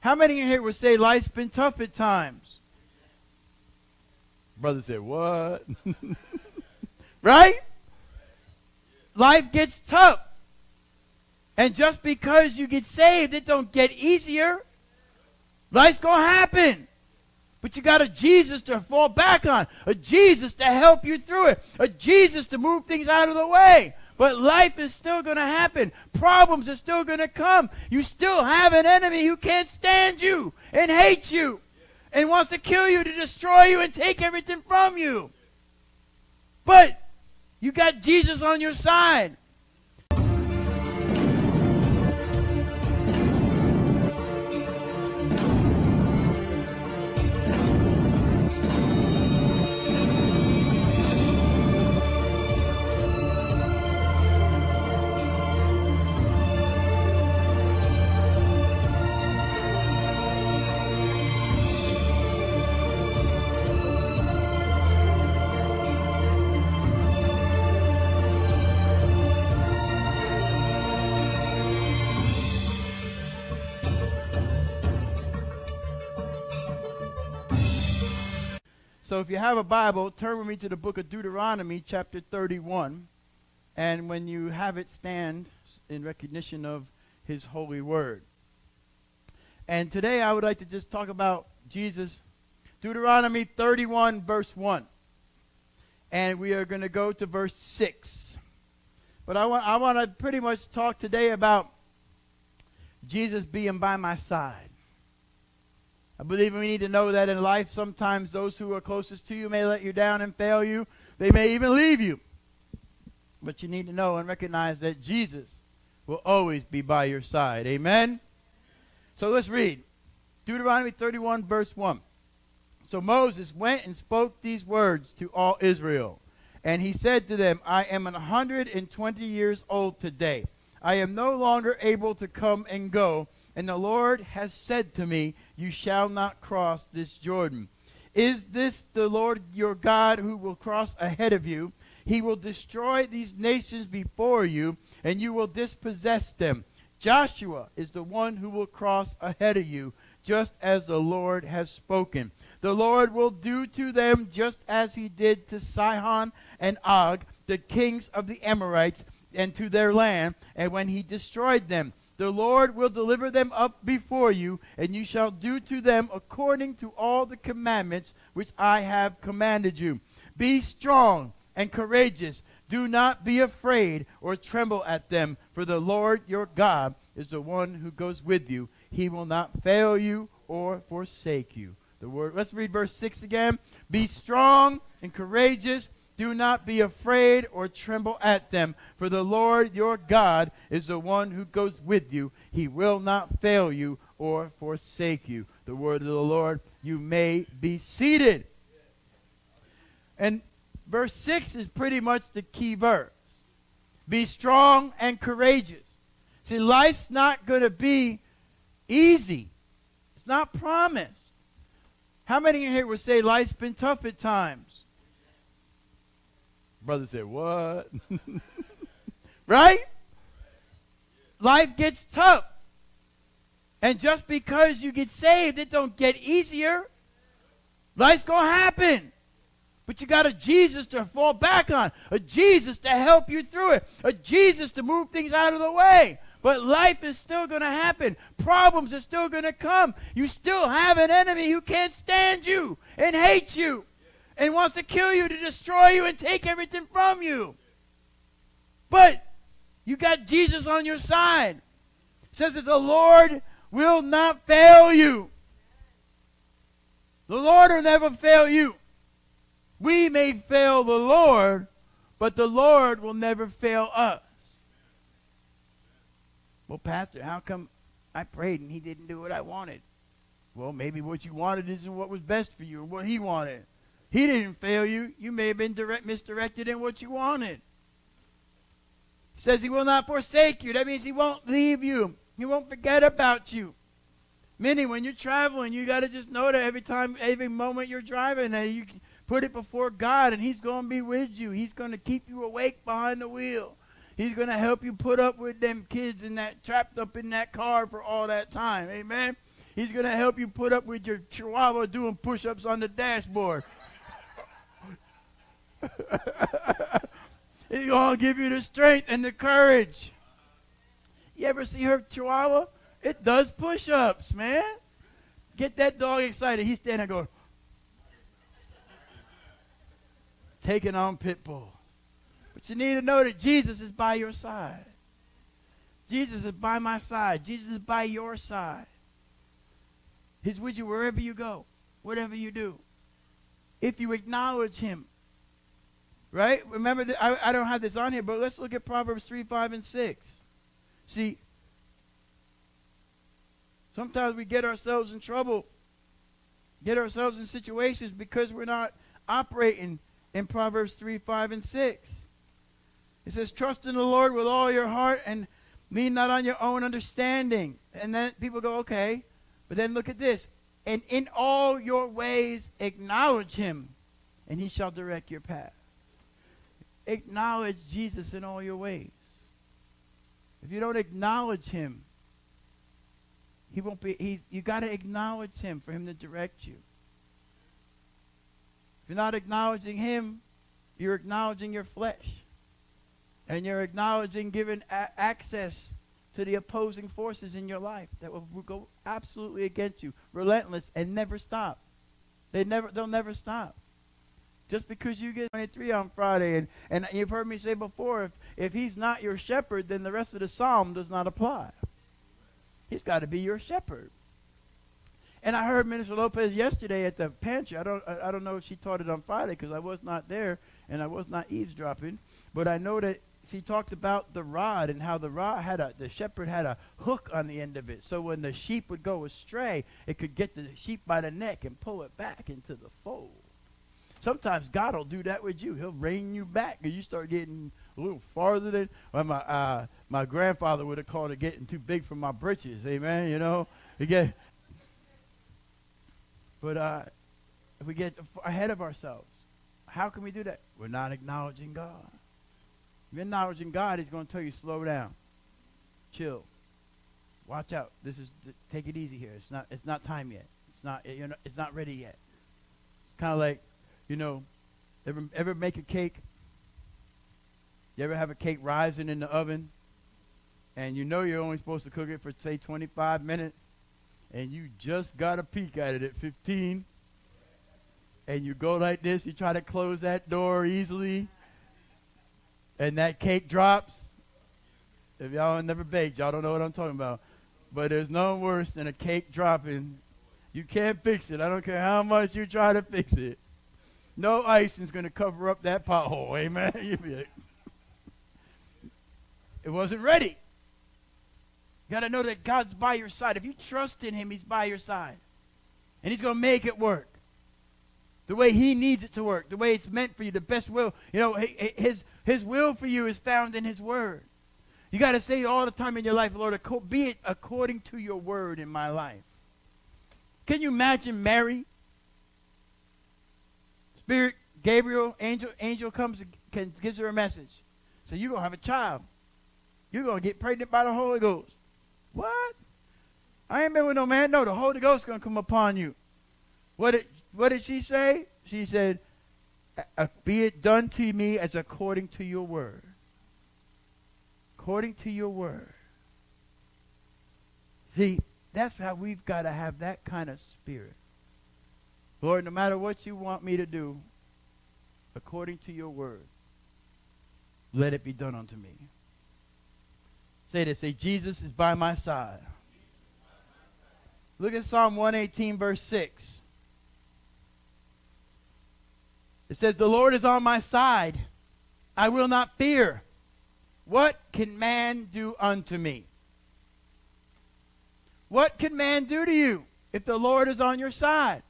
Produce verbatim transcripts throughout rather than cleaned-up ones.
How many in here would say life's been tough at times? Brother said, what? Right? Life gets tough. And just because you get saved, it don't get easier. Life's going to happen. But you got a Jesus to fall back on, a Jesus to help you through it, a Jesus to move things out of the way. But life is still going to happen. Problems are still going to come. You still have an enemy who can't stand you and hates you and wants to kill you, to destroy you, and take everything from you. But you got Jesus on your side. So if you have a Bible, turn with me to the book of Deuteronomy, chapter thirty-one. And when you have it, stand in recognition of his holy word. And today I would like to just talk about Jesus. Deuteronomy thirty-one, verse one. And we are going to go to verse six. But I want, I want to pretty much talk today about Jesus being by my side. I believe we need to know that in life, sometimes those who are closest to you may let you down and fail you. They may even leave you. But you need to know and recognize that Jesus will always be by your side. Amen? So let's read. Deuteronomy thirty-one, verse one. So Moses went and spoke these words to all Israel. And he said to them, I am one hundred twenty years old today. I am no longer able to come and go. And the Lord has said to me, you shall not cross this Jordan. Is this the Lord your God who will cross ahead of you? He will destroy these nations before you, and you will dispossess them. Joshua is the one who will cross ahead of you, just as the Lord has spoken. The Lord will do to them just as he did to Sihon and Og, the kings of the Amorites, and to their land, and when he destroyed them. The Lord will deliver them up before you, and you shall do to them according to all the commandments which I have commanded you. Be strong and courageous. Do not be afraid or tremble at them, for the Lord your God is the one who goes with you. He will not fail you or forsake you. The word. Let's read verse six again. Be strong and courageous. Do not be afraid or tremble at them, for the Lord your God is the one who goes with you. He will not fail you or forsake you. The word of the Lord, you may be seated. And verse six is pretty much the key verse. Be strong and courageous. See, life's not going to be easy. It's not promised. How many in here would say life's been tough at times? Brother said, what? Right? Life gets tough. And just because you get saved, it don't get easier. Life's going to happen. But you got a Jesus to fall back on, a Jesus to help you through it, a Jesus to move things out of the way. But life is still going to happen. Problems are still going to come. You still have an enemy who can't stand you and hates you. And wants to kill you, to destroy you, and take everything from you. But you got Jesus on your side. It says that the Lord will not fail you. The Lord will never fail you. We may fail the Lord, but the Lord will never fail us. Well, Pastor, how come I prayed and he didn't do what I wanted? Well, maybe what you wanted isn't what was best for you or what he wanted. He didn't fail you. You may have been direct, misdirected in what you wanted. He says he will not forsake you. That means he won't leave you. He won't forget about you. Many, when you're traveling, you got to just know that every time, every moment you're driving, that you put it before God, and he's going to be with you. He's going to keep you awake behind the wheel. He's going to help you put up with them kids in that, trapped up in that car for all that time. Amen? He's going to help you put up with your chihuahua doing push-ups on the dashboard. He's going to give you the strength and the courage. You ever see her chihuahua? It does push-ups, man. Get that dog excited. He's standing there going, taking on pit bulls. But you need to know that Jesus is by your side. Jesus is by my side. Jesus is by your side. He's with you wherever you go, whatever you do. If you acknowledge him, right? Remember, that I, I don't have this on here, but let's look at Proverbs three, five, and six. See, sometimes we get ourselves in trouble, get ourselves in situations because we're not operating in Proverbs three, five, and six. It says, trust in the Lord with all your heart and lean not on your own understanding. And then people go, okay. But then look at this. And in all your ways acknowledge him, and he shall direct your path. Acknowledge Jesus in all your ways. If you don't acknowledge him, he won't be, he's, you got to acknowledge him for him to direct you. If you're not acknowledging him, you're acknowledging your flesh. And you're acknowledging, giving access to the opposing forces in your life that will, will go absolutely against you, relentless and never stop. They never, they'll never stop. Just because you get twenty-three on Friday, and, and you've heard me say before, if, if he's not your shepherd, then the rest of the psalm does not apply. He's got to be your shepherd. And I heard Minister Lopez yesterday at the pantry. I don't, I, I don't know if she taught it on Friday because I was not there and I was not eavesdropping. But I know that she talked about the rod and how the rod had a, the shepherd had a hook on the end of it. So when the sheep would go astray, it could get the sheep by the neck and pull it back into the fold. Sometimes God will do that with you. He'll rein you back because you start getting a little farther than, well, my, uh, my grandfather would have called it getting too big for my britches. Amen, you know. You get, but uh, if we get ahead of ourselves, how can we do that? We're not acknowledging God. If you're acknowledging God, he's going to tell you, slow down, chill, watch out. This is, take it easy here. It's not, it's not time yet. It's not, you're not, it's not ready yet. It's kind of like, you know, ever, ever make a cake? You ever have a cake rising in the oven? And you know you're only supposed to cook it for, say, twenty-five minutes. And you just got a peek at it at fifteen. And you go like this. You try to close that door easily. And that cake drops. If y'all never baked, y'all don't know what I'm talking about. But there's no worse than a cake dropping. You can't fix it. I don't care how much you try to fix it. No icing's going to cover up that pothole, amen? You'd be like, it wasn't ready. You got to know that God's by your side. If you trust in him, he's by your side. And he's going to make it work the way he needs it to work, the way it's meant for you, the best will. You know, his, his will for you is found in his word. You got to say all the time in your life, Lord, be it according to your word in my life. Can you imagine Mary? Spirit, Gabriel, angel, angel comes and can, gives her a message. So you're going to have a child. You're going to get pregnant by the Holy Ghost. What? I ain't been with no man. No, the Holy Ghost is going to come upon you. What did, what did she say? She said, be it done to me as according to your word. According to your word. See, that's how we've got to have that kind of spirit. Lord, no matter what you want me to do, according to your word, let it be done unto me. Say this, say, Jesus is by my side. Look at Psalm one eighteen, verse six. It says, the Lord is on my side. I will not fear. What can man do unto me? What can man do to you if the Lord is on your side?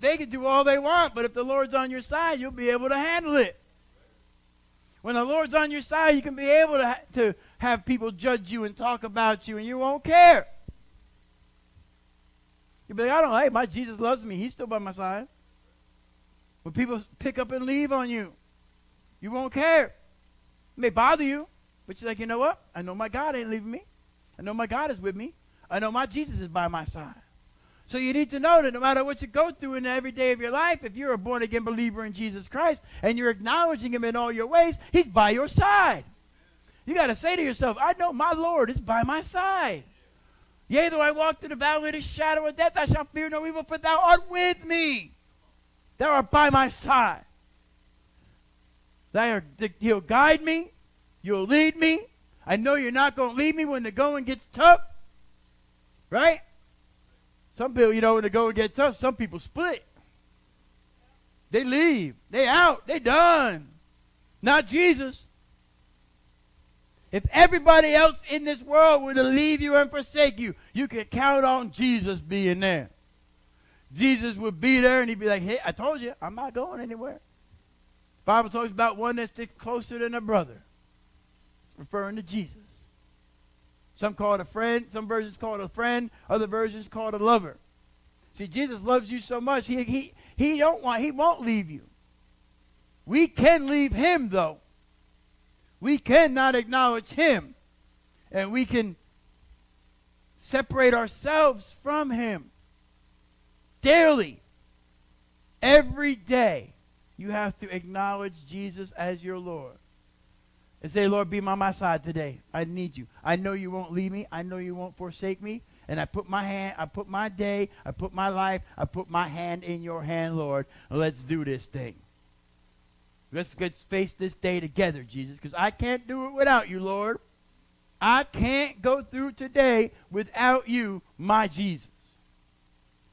They can do all they want, but if the Lord's on your side, you'll be able to handle it. When the Lord's on your side, you can be able to, ha to have people judge you and talk about you, and you won't care. You'll be like, I don't like, my Jesus loves me. He's still by my side. When people pick up and leave on you, you won't care. It may bother you, but you're like, you know what? I know my God ain't leaving me. I know my God is with me. I know my Jesus is by my side. So you need to know that no matter what you go through in every day of your life, if you're a born-again believer in Jesus Christ and you're acknowledging him in all your ways, he's by your side. You got to say to yourself, I know my Lord is by my side. Yea, though I walk through the valley of the shadow of death, I shall fear no evil, for thou art with me. Thou art by my side. Thou art, he'll guide me. You'll lead me. I know you're not going to leave me when the going gets tough. Right? Some people, you know, when the going gets tough, some people split. They leave. They out. They done. Not Jesus. If everybody else in this world were to leave you and forsake you, you could count on Jesus being there. Jesus would be there, and he'd be like, hey, I told you, I'm not going anywhere. The Bible talks about one that sticks closer than a brother. It's referring to Jesus. Some call it a friend. Some versions call it a friend. Other versions call it a lover. See, Jesus loves you so much, he, he, he, don't want, he won't leave you. We can leave him, though. We cannot acknowledge him, and we can separate ourselves from him daily. Every day, you have to acknowledge Jesus as your Lord. And say, Lord, be by my side today. I need you. I know you won't leave me. I know you won't forsake me. And I put my hand, I put my day, I put my life, I put my hand in your hand, Lord. Let's do this thing. Let's, let's face this day together, Jesus, because I can't do it without you, Lord. I can't go through today without you, my Jesus.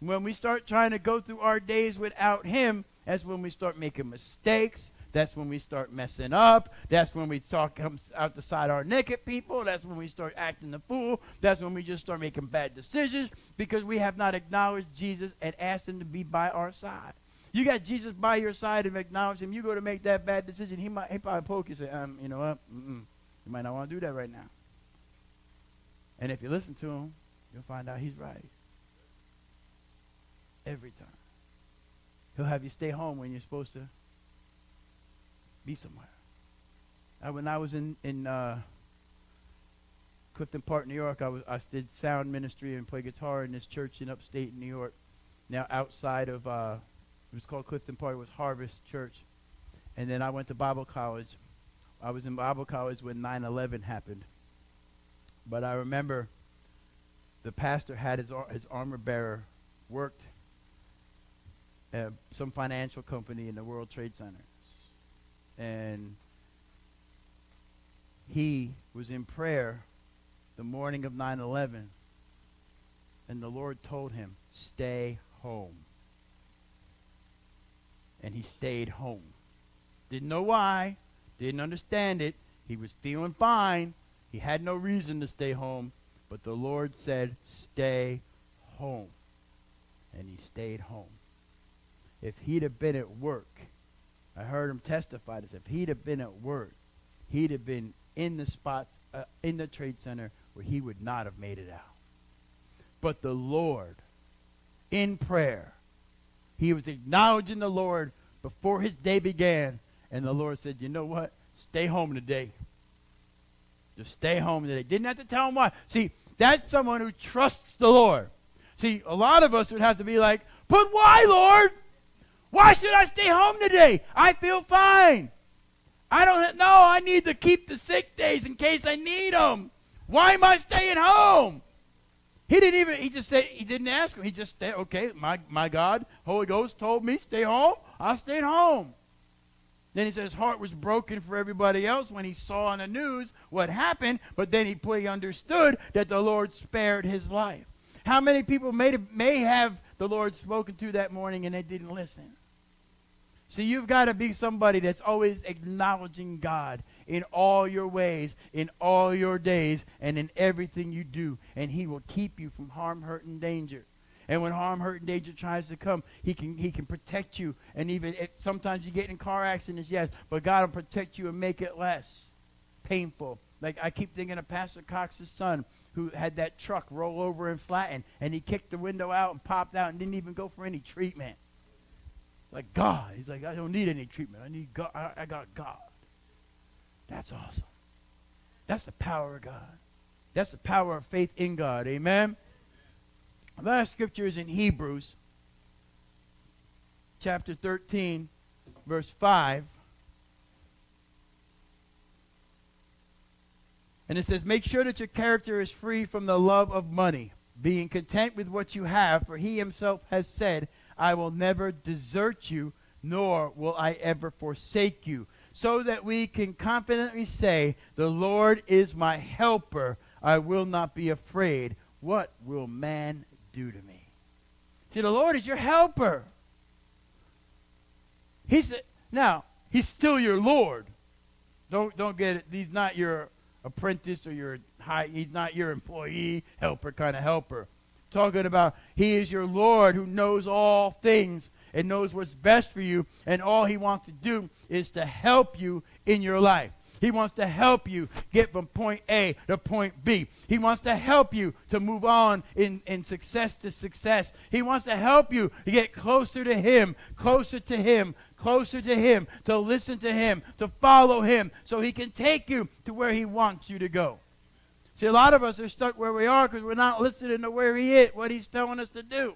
When we start trying to go through our days without him, that's when we start making mistakes. That's when we start messing up. That's when we talk comes out the side our naked people. That's when we start acting the fool. That's when we just start making bad decisions because we have not acknowledged Jesus and asked him to be by our side. You got Jesus by your side and acknowledge him. You go to make that bad decision. He might, he probably poke you and say, um, you know what? Mm-mm. You might not want to do that right now. And if you listen to him, you'll find out he's right. Every time. He'll have you stay home when you're supposed to be somewhere. I, when I was in, in uh, Clifton Park, New York, I, was, I did sound ministry and play guitar in this church in upstate New York. Now outside of... Uh, It was called Clifton Park. It was Harvest Church. And then I went to Bible college. I was in Bible college when nine eleven happened. But I remember the pastor had his, ar his armor bearer worked at some financial company in the World Trade Center. And he was in prayer the morning of nine eleven. And the Lord told him, stay home. And he stayed home. Didn't know why. Didn't understand it. He was feeling fine. He had no reason to stay home. But the Lord said, stay home. And he stayed home. If he'd have been at work, I heard him testify this. If he'd have been at work, he'd have been in the spots, uh, in the trade center where he would not have made it out. But the Lord, in prayer, he was acknowledging the Lord before his day began. And the Lord said, you know what? Stay home today. Just stay home today. Didn't have to tell him why. See, that's someone who trusts the Lord. See, a lot of us would have to be like, but why, Lord? Why should I stay home today? I feel fine. I don't know. I need to keep the sick days in case I need them. Why am I staying home? He didn't even, he just said, he didn't ask him. He just said, okay, my, my God, Holy Ghost told me, stay home. I stayed home. Then he said his heart was broken for everybody else when he saw on the news what happened, but then he fully understood that the Lord spared his life. How many people may, may have the Lord spoken to that morning and they didn't listen? See, you've got to be somebody that's always acknowledging God in all your ways, in all your days, and in everything you do. And he will keep you from harm, hurt, and danger. And when harm, hurt, and danger tries to come, he can, he can protect you. And even if sometimes you get in car accidents, yes, but God will protect you and make it less painful. Like I keep thinking of Pastor Cox's son who had that truck roll over and flatten, and he kicked the window out and popped out and didn't even go for any treatment. Like God. He's like, I don't need any treatment. I need God. I, I got God. That's awesome. That's the power of God. That's the power of faith in God. Amen? That scripture is in Hebrews chapter thirteen, verse five. And it says, make sure that your character is free from the love of money, being content with what you have, for he himself has said, I will never desert you, nor will I ever forsake you. So that we can confidently say, the Lord is my helper, I will not be afraid. What will man do to me? See, the Lord is your helper. He's the, now, he's still your Lord. Don't, don't get it. He's not your apprentice or your high, he's not your employee, helper kind of helper. Talking about he is your Lord who knows all things and knows what's best for you, and all he wants to do is to help you in your life. He wants to help you get from point A to point B. He wants to help you to move on in, in success to success. He wants to help you to get closer to him, closer to him, closer to him, to listen to him, to follow him, so he can take you to where he wants you to go. See, a lot of us are stuck where we are because we're not listening to where he is, what he's telling us to do.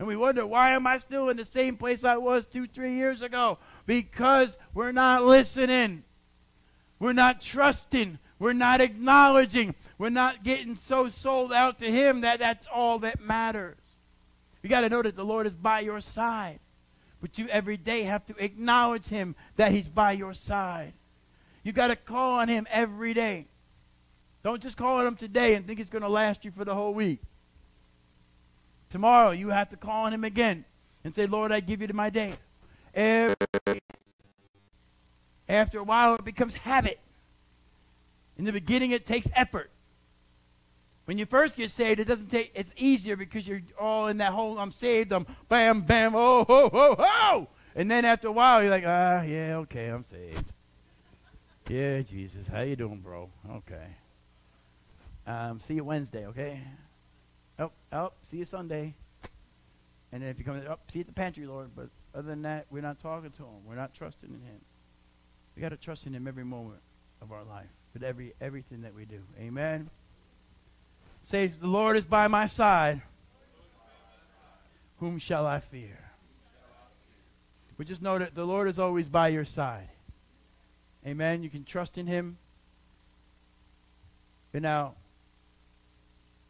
And we wonder, why am I still in the same place I was two, three years ago? Because we're not listening. We're not trusting. We're not acknowledging. We're not getting so sold out to him that that's all that matters. You got to know that the Lord is by your side. But you every day have to acknowledge him that he's by your side. You got to call on him every day. Don't just call on him today and think it's going to last you for the whole week. Tomorrow you have to call on him again and say, Lord, I give you to my day. Every day. After a while, it becomes habit. In the beginning, it takes effort. When you first get saved, it doesn't take, it's easier because you're all in that whole, I'm saved, I'm bam, bam, oh, ho, ho, ho. And then after a while, you're like, ah, yeah, okay, I'm saved. Yeah, Jesus, how you doing, bro? Okay. Um, see you Wednesday, okay? Oh, oh, see you Sunday. And then if you come, oh, see you at the pantry, Lord. But other than that, we're not talking to him. We're not trusting in him. We got to trust in him every moment of our life, with every everything that we do. Amen. Say, the Lord is by my side. Whom shall I fear? But just know that the Lord is always by your side. Amen. You can trust in him. But now,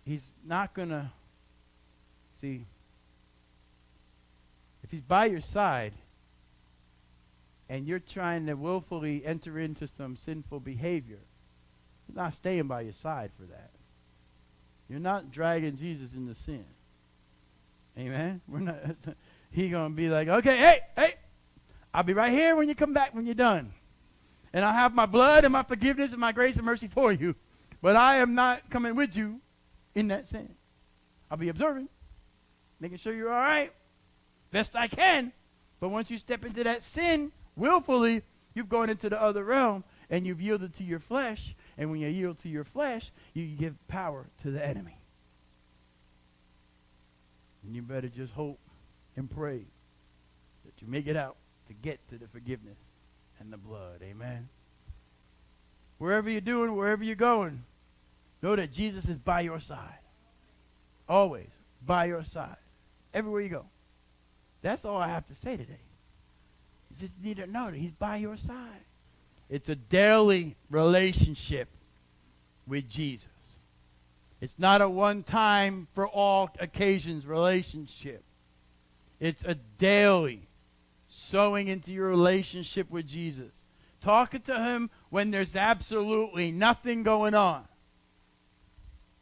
he's not going to, see, if he's by your side, and you're trying to willfully enter into some sinful behavior, he's not staying by your side for that. You're not dragging Jesus into sin. Amen? We're not. He's going to be like, okay, hey, hey, I'll be right here when you come back when you're done. And I'll have my blood and my forgiveness and my grace and mercy for you. But I am not coming with you in that sin. I'll be observing, making sure you're all right, best I can. But once you step into that sin, willfully, you've gone into the other realm and you've yielded to your flesh. And when you yield to your flesh, you give power to the enemy. And you better just hope and pray that you make it out to get to the forgiveness and the blood. Amen. Wherever you're doing, wherever you're going, know that Jesus is by your side. Always by your side. Everywhere you go. That's all I have to say today. You just need to know that he's by your side. It's a daily relationship with Jesus. It's not a one-time for all occasions relationship. It's a daily sowing into your relationship with Jesus. Talking to him when there's absolutely nothing going on.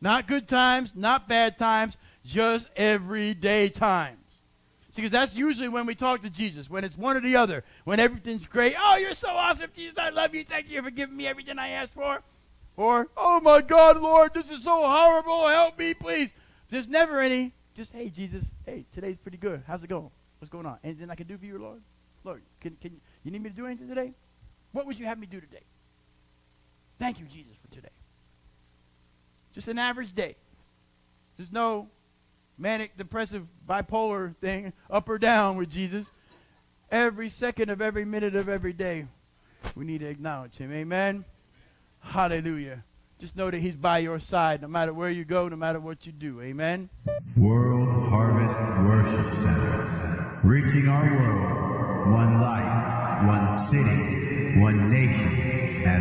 Not good times, not bad times, just everyday times. See, because that's usually when we talk to Jesus, when it's one or the other, when everything's great. Oh, you're so awesome, Jesus. I love you. Thank you for giving me everything I asked for. Or, oh, my God, Lord, this is so horrible. Help me, please. There's never any, just, hey, Jesus, hey, today's pretty good. How's it going? What's going on? Anything I can do for you, Lord? Lord, can, can you, you need me to do anything today? What would you have me do today? Thank you, Jesus, for today. Just an average day. There's no manic, depressive, bipolar thing, up or down with Jesus. Every second of every minute of every day, we need to acknowledge him. Amen? Amen. Hallelujah. Just know that he's by your side no matter where you go, no matter what you do. Amen. World Harvest Worship Center. Reaching our world, one life, one city, one nation at a